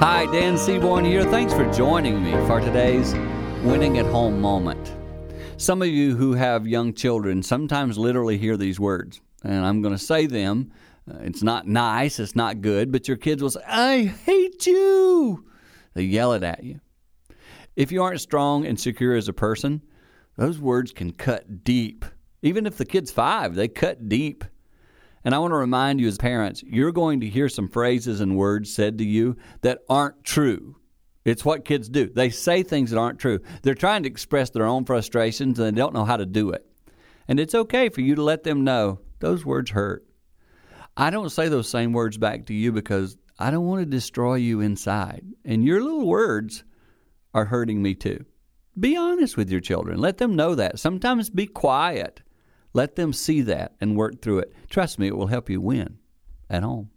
Hi, Dan Seaborn here. Thanks for joining me for today's Winning at Home Moment. Some of you who have young children sometimes literally hear these words, and I'm going to say them. It's not nice, it's not good, but your kids will say, "I hate you." They yell it at you. If you aren't strong and secure as a person, those words can cut deep. Even if the kid's 5, they cut deep. And I want to remind you as parents, you're going to hear some phrases and words said to you that aren't true. It's what kids do. They say things that aren't true. They're trying to express their own frustrations, and they don't know how to do it. And it's okay for you to let them know those words hurt. I don't say those same words back to you because I don't want to destroy you inside. And your little words are hurting me too. Be honest with your children. Let them know that. Sometimes be quiet. Let them see that and work through it. Trust me, it will help you win at home.